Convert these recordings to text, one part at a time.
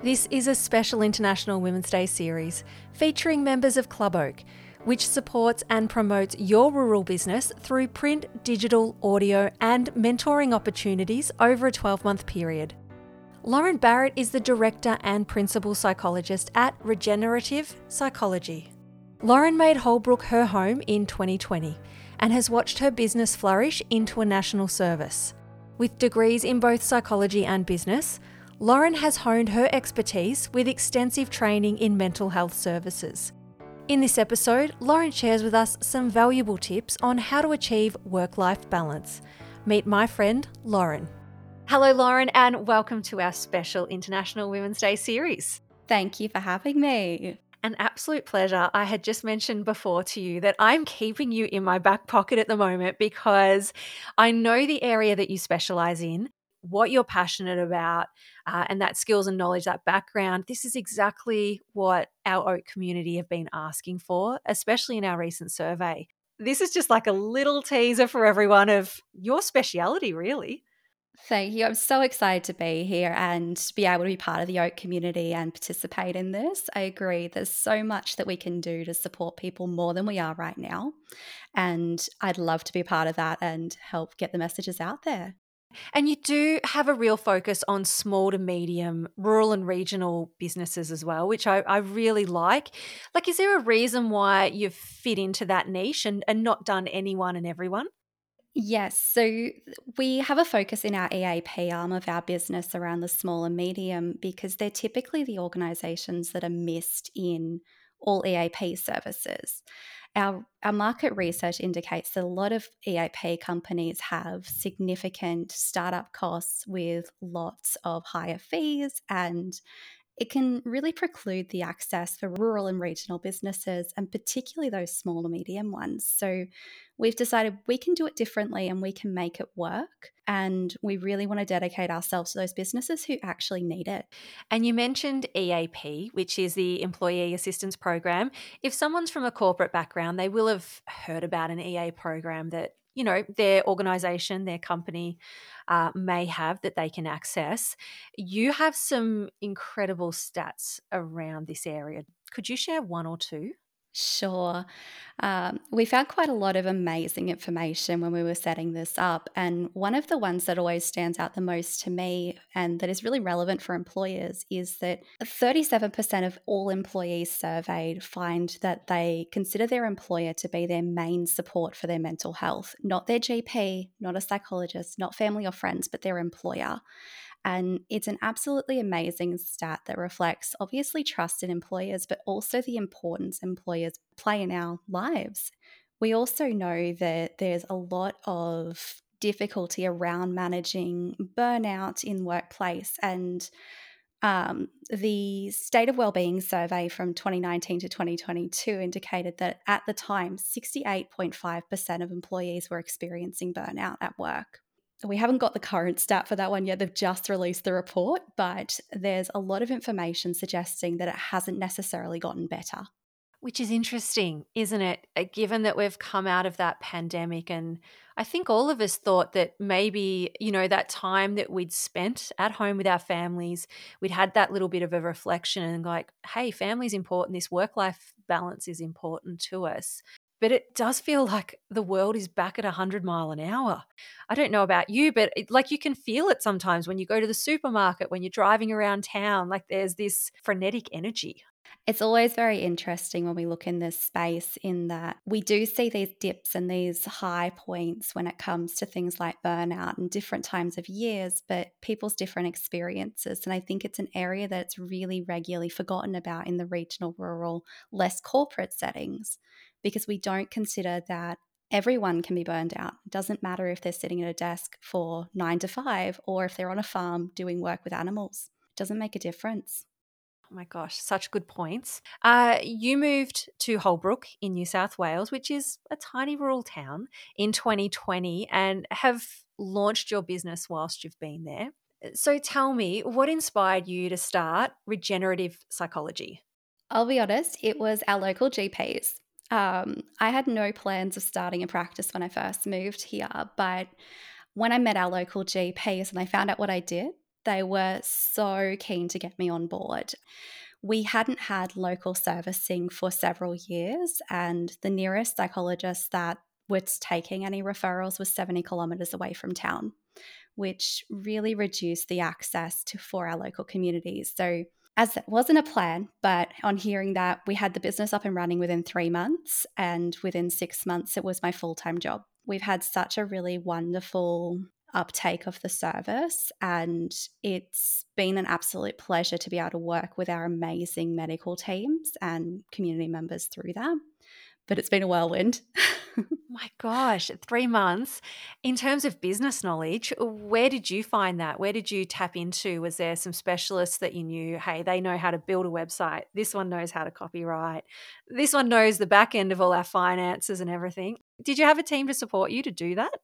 This is a special International Women's Day series featuring members of Club OAK, which supports and promotes your rural business through print, digital, audio, and mentoring opportunities over a 12-month period. Lauren Barrett is the Director and Principal Psychologist at Regenerative Psychology. Lauren made Holbrook her home in 2020 and has watched her business flourish into a national service. With degrees in both psychology and business, Lauren has honed her expertise with extensive training in mental health services. In this episode, Lauren shares with us some valuable tips on how to achieve work-life balance. Meet my friend, Lauren. Hello, Lauren, and welcome to our special International Women's Day series. Thank you for having me. An absolute pleasure. I had just mentioned before to you that I'm keeping you in my back pocket at the moment because I know the area that you specialize in, what you're passionate about, and that skills and knowledge, that background. This is exactly what our Oak community have been asking for, especially in our recent survey. This is just like a little teaser for everyone of your speciality, really. Thank you. I'm so excited to be here and to be able to be part of the Oak community and participate in this. I agree. There's so much that we can do to support people more than we are right now. And I'd love to be part of that and help get the messages out there. And you do have a real focus on small to medium, rural and regional businesses as well, which I really like. Like, is there a reason why you've fit into that niche and not done anyone and everyone? Yes. So we have a focus in our EAP arm of our business around the small and medium because they're typically the organisations that are missed in all EAP services. Our market research indicates that a lot of EAP companies have significant startup costs with lots of higher fees, and it can really preclude the access for rural and regional businesses, and particularly those small to medium ones. So we've decided we can do it differently and we can make it work. And we really want to dedicate ourselves to those businesses who actually need it. And you mentioned EAP, which is the Employee Assistance Program. If someone's from a corporate background, they will have heard about an EA program that, you know, their organisation, their company may have that they can access. You have some incredible stats around this area. Could you share one or two? Sure. We found quite a lot of amazing information when we were setting this up. And one of the ones that always stands out the most to me and that is really relevant for employers is that 37% of all employees surveyed find that they consider their employer to be their main support for their mental health, not their GP, not a psychologist, not family or friends, but their employer. And it's an absolutely amazing stat that reflects obviously trust in employers, but also the importance employers play in our lives. We also know that there's a lot of difficulty around managing burnout in the workplace. And the State of Wellbeing Survey from 2019 to 2022 indicated that at the time, 68.5% of employees were experiencing burnout at work. We haven't got the current stat for that one yet. They've just released the report, but there's a lot of information suggesting that it hasn't necessarily gotten better. Which is interesting, isn't it? Given that we've come out of that pandemic, and I think all of us thought that maybe, you know, that time that we'd spent at home with our families, we'd had that little bit of a reflection and like, hey, family's important. This work-life balance is important to us. But it does feel like the world is back at 100 mile an hour. I don't know about you, but like you can feel it sometimes when you go to the supermarket, when you're driving around town, like there's this frenetic energy. It's always very interesting when we look in this space in that we do see these dips and these high points when it comes to things like burnout and different times of years, but people's different experiences. And I think it's an area that's really regularly forgotten about in the regional, rural, less corporate settings because we don't consider that everyone can be burned out. It doesn't matter if they're sitting at a desk for 9 to 5 or if they're on a farm doing work with animals. doesn't make a difference. Oh my gosh, such good points. You moved to Holbrook in New South Wales, which is a tiny rural town, in 2020 and have launched your business whilst you've been there. So tell me, what inspired you to start Regenerative Psychology? I'll be honest, it was our local GPs. I had no plans of starting a practice when I first moved here, but when I met our local GPs and I found out what I did, they were so keen to get me on board. We hadn't had local servicing for several years, and the nearest psychologist that was taking any referrals was 70 kilometres away from town, which really reduced the access for our local communities. So as it wasn't a plan, but on hearing that, we had the business up and running within 3 months, and within 6 months, it was my full-time job. We've had such a really wonderful uptake of the service, and it's been an absolute pleasure to be able to work with our amazing medical teams and community members through that. But it's been a whirlwind. My gosh, 3 months. In terms of business knowledge, where did you find that? Where did you tap into? Was there some specialists that you knew, hey, they know how to build a website. This one knows how to copyright. This one knows the back end of all our finances and everything. Did you have a team to support you to do that?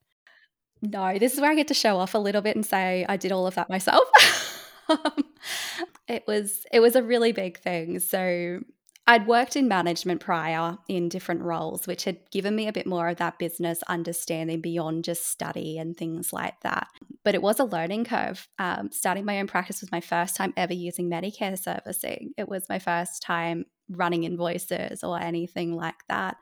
No, this is where I get to show off a little bit and say I did all of that myself. It was a really big thing. So I'd worked in management prior in different roles, which had given me a bit more of that business understanding beyond just study and things like that. But it was a learning curve. Starting my own practice was my first time ever using Medicare servicing. It was my first time running invoices or anything like that.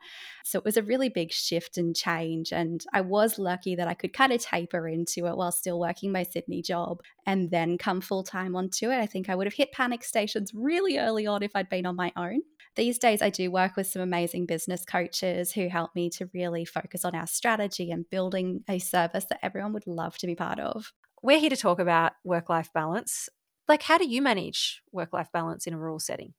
So it was a really big shift and change. And I was lucky that I could kind of taper into it while still working my Sydney job and then come full time onto it. I think I would have hit panic stations really early on if I'd been on my own. These days, I do work with some amazing business coaches who help me to really focus on our strategy and building a service that everyone would love to be part of. We're here to talk about work-life balance. Like, how do you manage work-life balance in a rural setting?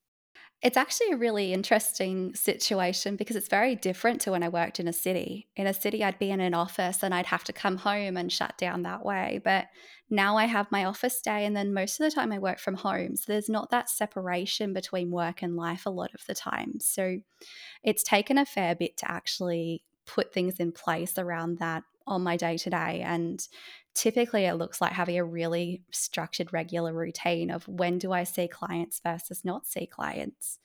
It's actually a really interesting situation because it's very different to when I worked in a city. In a city, I'd be in an office and I'd have to come home and shut down that way. But now I have my office day and then most of the time I work from home. So there's not that separation between work and life a lot of the time. So it's taken a fair bit to actually put things in place around that on my day-to-day, and typically it looks like having a really structured regular routine of when do I see clients versus not see clients.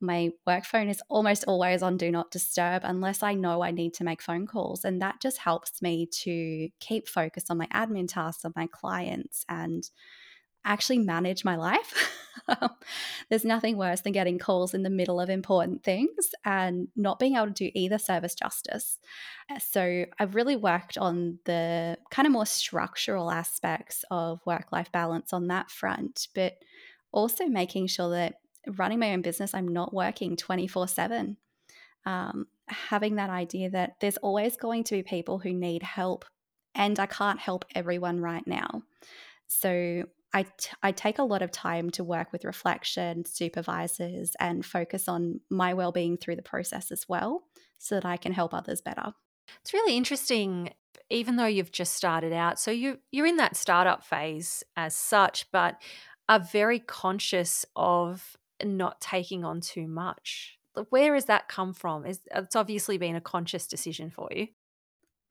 My work phone is almost always on do not disturb unless I know I need to make phone calls, and that just helps me to keep focused on my admin tasks, on my clients, and actually manage my life. There's nothing worse than getting calls in the middle of important things and not being able to do either service justice. So I've really worked on the kind of more structural aspects of work-life balance on that front, but also making sure that running my own business, I'm not working 24/7. Having that idea that there's always going to be people who need help and I can't help everyone right now. So I take a lot of time to work with reflection, supervisors, and focus on my well-being through the process as well so that I can help others better. It's really interesting, even though you've just started out. So you're in that startup phase as such, but are very conscious of not taking on too much. Where has that come from? It's obviously been a conscious decision for you.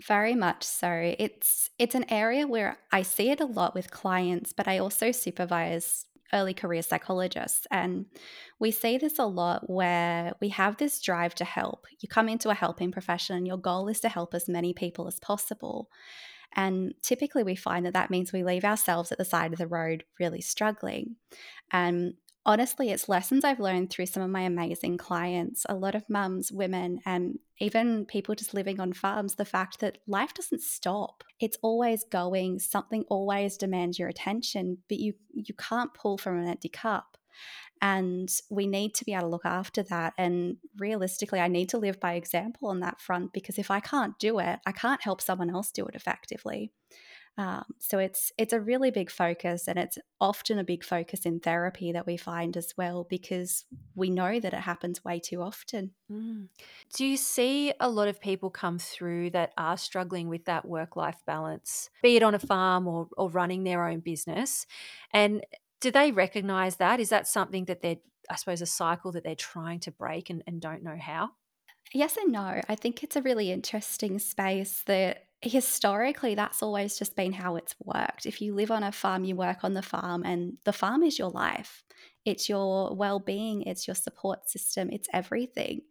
Very much so. It's an area where I see it a lot with clients, but I also supervise early career psychologists. And we see this a lot where we have this drive to help. You come into a helping profession and your goal is to help as many people as possible. And typically we find that means we leave ourselves at the side of the road really struggling. And honestly, it's lessons I've learned through some of my amazing clients, a lot of mums, women, and even people just living on farms, the fact that life doesn't stop. It's always going, something always demands your attention, but you can't pull from an empty cup. And we need to be able to look after that. And realistically, I need to live by example on that front, because if I can't do it, I can't help someone else do it effectively. So it's a really big focus, and it's often a big focus in therapy that we find as well, because we know that it happens way too often. Mm. Do you see a lot of people come through that are struggling with that work-life balance, be it on a farm or running their own business? And do they recognise that? Is that something that they're, I suppose, a cycle that they're trying to break and don't know how? Yes and no. I think it's a really interesting space that historically that's always just been how it's worked. If you live on a farm, you work on the farm, and the farm is your life. It's your well-being, it's your support system, it's everything.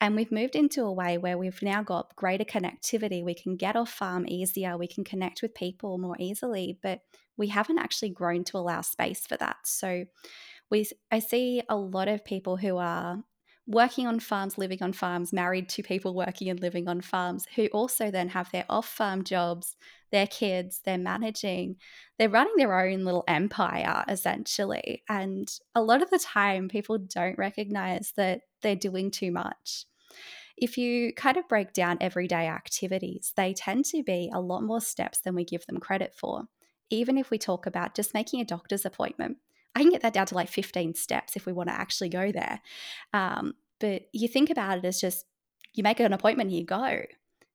And we've moved into a way where we've now got greater connectivity. We can get off farm easier. We can connect with people more easily, but we haven't actually grown to allow space for that. So I see a lot of people who are working on farms, living on farms, married to people working and living on farms, who also then have their off-farm jobs, their kids, they're managing, they're running their own little empire essentially. And a lot of the time people don't recognize that they're doing too much. If you kind of break down everyday activities, they tend to be a lot more steps than we give them credit for. Even if we talk about just making a doctor's appointment, I can get that down to like 15 steps if we want to actually go there. But you think about it as just, you make an appointment and you go.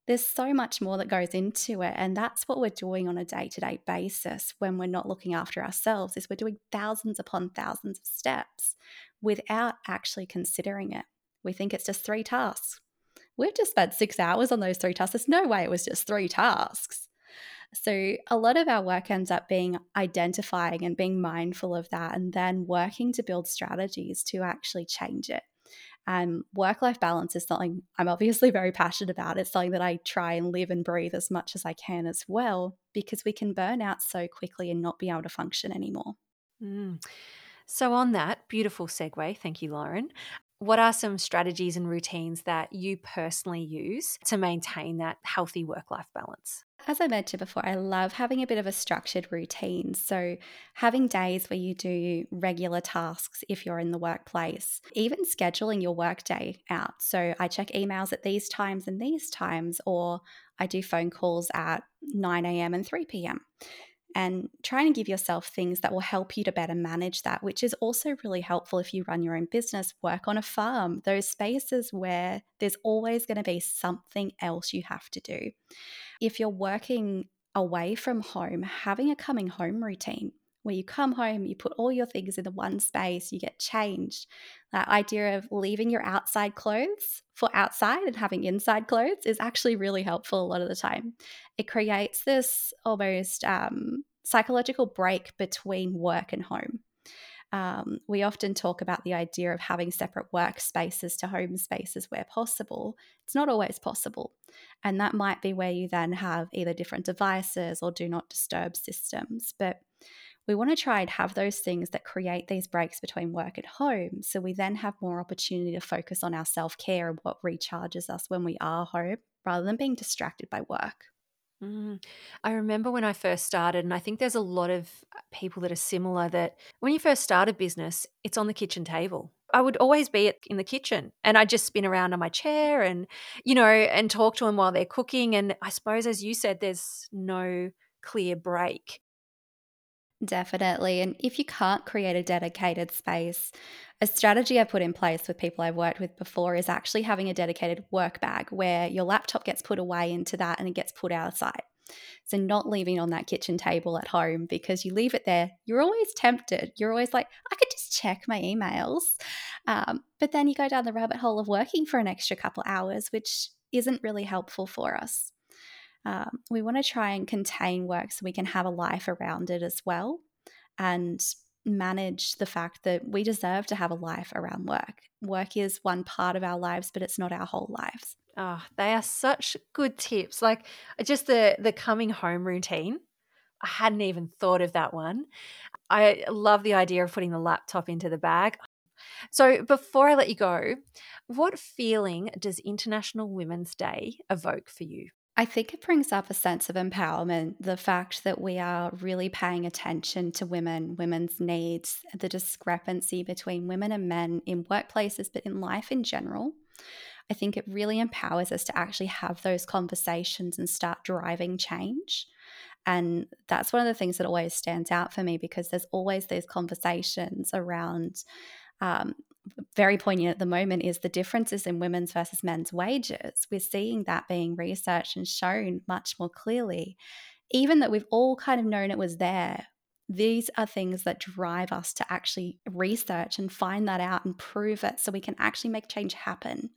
There's so much more that goes into it. And that's what we're doing on a day-to-day basis when we're not looking after ourselves, is we're doing thousands upon thousands of steps without actually considering it. We think it's just 3 tasks. We've just spent 6 hours on those 3 tasks. There's no way it was just 3 tasks. So a lot of our work ends up being identifying and being mindful of that, and then working to build strategies to actually change it. Work-life balance is something I'm obviously very passionate about. It's something that I try and live and breathe as much as I can as well, because we can burn out so quickly and not be able to function anymore. Mm. So on that, beautiful segue. Thank you, Lauren. What are some strategies and routines that you personally use to maintain that healthy work-life balance? As I mentioned before, I love having a bit of a structured routine. So having days where you do regular tasks if you're in the workplace, even scheduling your workday out. So I check emails at these times and these times, or I do phone calls at 9 a.m. and 3 p.m. and trying to give yourself things that will help you to better manage that, which is also really helpful if you run your own business, work on a farm, those spaces where there's always going to be something else you have to do. If you're working away from home, having a coming home routine where you come home, you put all your things in the one space, you get changed. That idea of leaving your outside clothes for outside and having inside clothes is actually really helpful a lot of the time. It creates this almost psychological break between work and home. We often talk about the idea of having separate work spaces to home spaces where possible. It's not always possible. And that might be where you then have either different devices or do not disturb systems. But we want to try and have those things that create these breaks between work and home, so we then have more opportunity to focus on our self-care and what recharges us when we are home, rather than being distracted by work. I remember when I first started, and I think there's a lot of people that are similar, that when you first start a business, it's on the kitchen table. I would always be in the kitchen, and I'd just spin around on my chair and, you know, and talk to them while they're cooking. And I suppose, as you said, there's no clear break. Definitely. And if you can't create a dedicated space, a strategy I put in place with people I've worked with before is actually having a dedicated work bag where your laptop gets put away into that and it gets put outside. So not leaving on that kitchen table at home, because you leave it there, you're always tempted. You're always like, I could just check my emails. But then you go down the rabbit hole of working for an extra couple hours, which isn't really helpful for us. We want to try and contain work so we can have a life around it as well, and manage the fact that we deserve to have a life around work. Work is one part of our lives, but it's not our whole lives. Oh, they are such good tips. Like just the coming home routine. I hadn't even thought of that one. I love the idea of putting the laptop into the bag. So before I let you go, what feeling does International Women's Day evoke for you? I think it brings up a sense of empowerment, the fact that we are really paying attention to women, women's needs, the discrepancy between women and men in workplaces, but in life in general. I think it really empowers us to actually have those conversations and start driving change. And that's one of the things that always stands out for me, because there's always these conversations around very poignant at the moment is the differences in women's versus men's wages. We're seeing that being researched and shown much more clearly, even that we've all kind of known it was there. These are things that drive us to actually research and find that out and prove it so we can actually make change happen.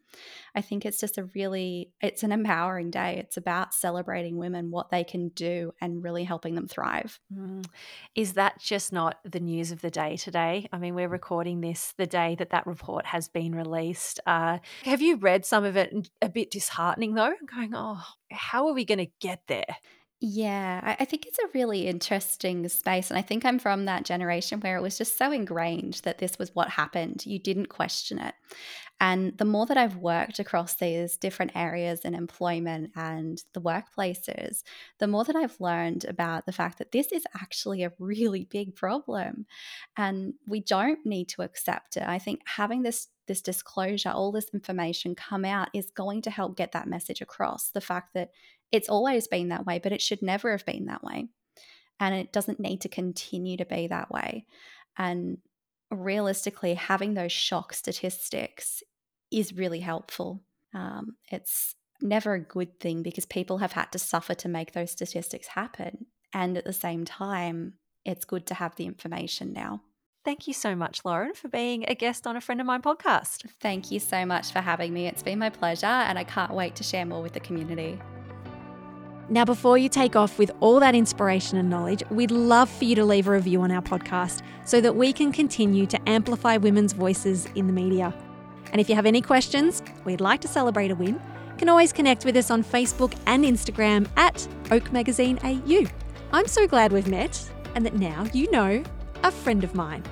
I think it's just it's an empowering day. It's about celebrating women, what they can do, and really helping them thrive. Is that just not the news of the day today? I mean, we're recording this the day that report has been released. Have you read some of it? A bit disheartening though, going, oh, how are we going to get there? Yeah, I think it's a really interesting space. And I think I'm from that generation where it was just so ingrained that this was what happened. You didn't question it. And the more that I've worked across these different areas in employment and the workplaces, the more that I've learned about the fact that this is actually a really big problem and we don't need to accept it. I think having this disclosure, all this information come out is going to help get that message across. The fact that it's always been that way, but it should never have been that way. And it doesn't need to continue to be that way. And realistically, having those shock statistics is really helpful. It's never a good thing because people have had to suffer to make those statistics happen. And at the same time, it's good to have the information now. Thank you so much, Lauren, for being a guest on A Friend of Mine podcast. Thank you so much for having me. It's been my pleasure, and I can't wait to share more with the community. Now, before you take off with all that inspiration and knowledge, we'd love for you to leave a review on our podcast so that we can continue to amplify women's voices in the media. And if you have any questions, we'd like to celebrate a win, you can always connect with us on Facebook and Instagram at Oak Magazine AU. I'm so glad we've met and that now you know a friend of mine.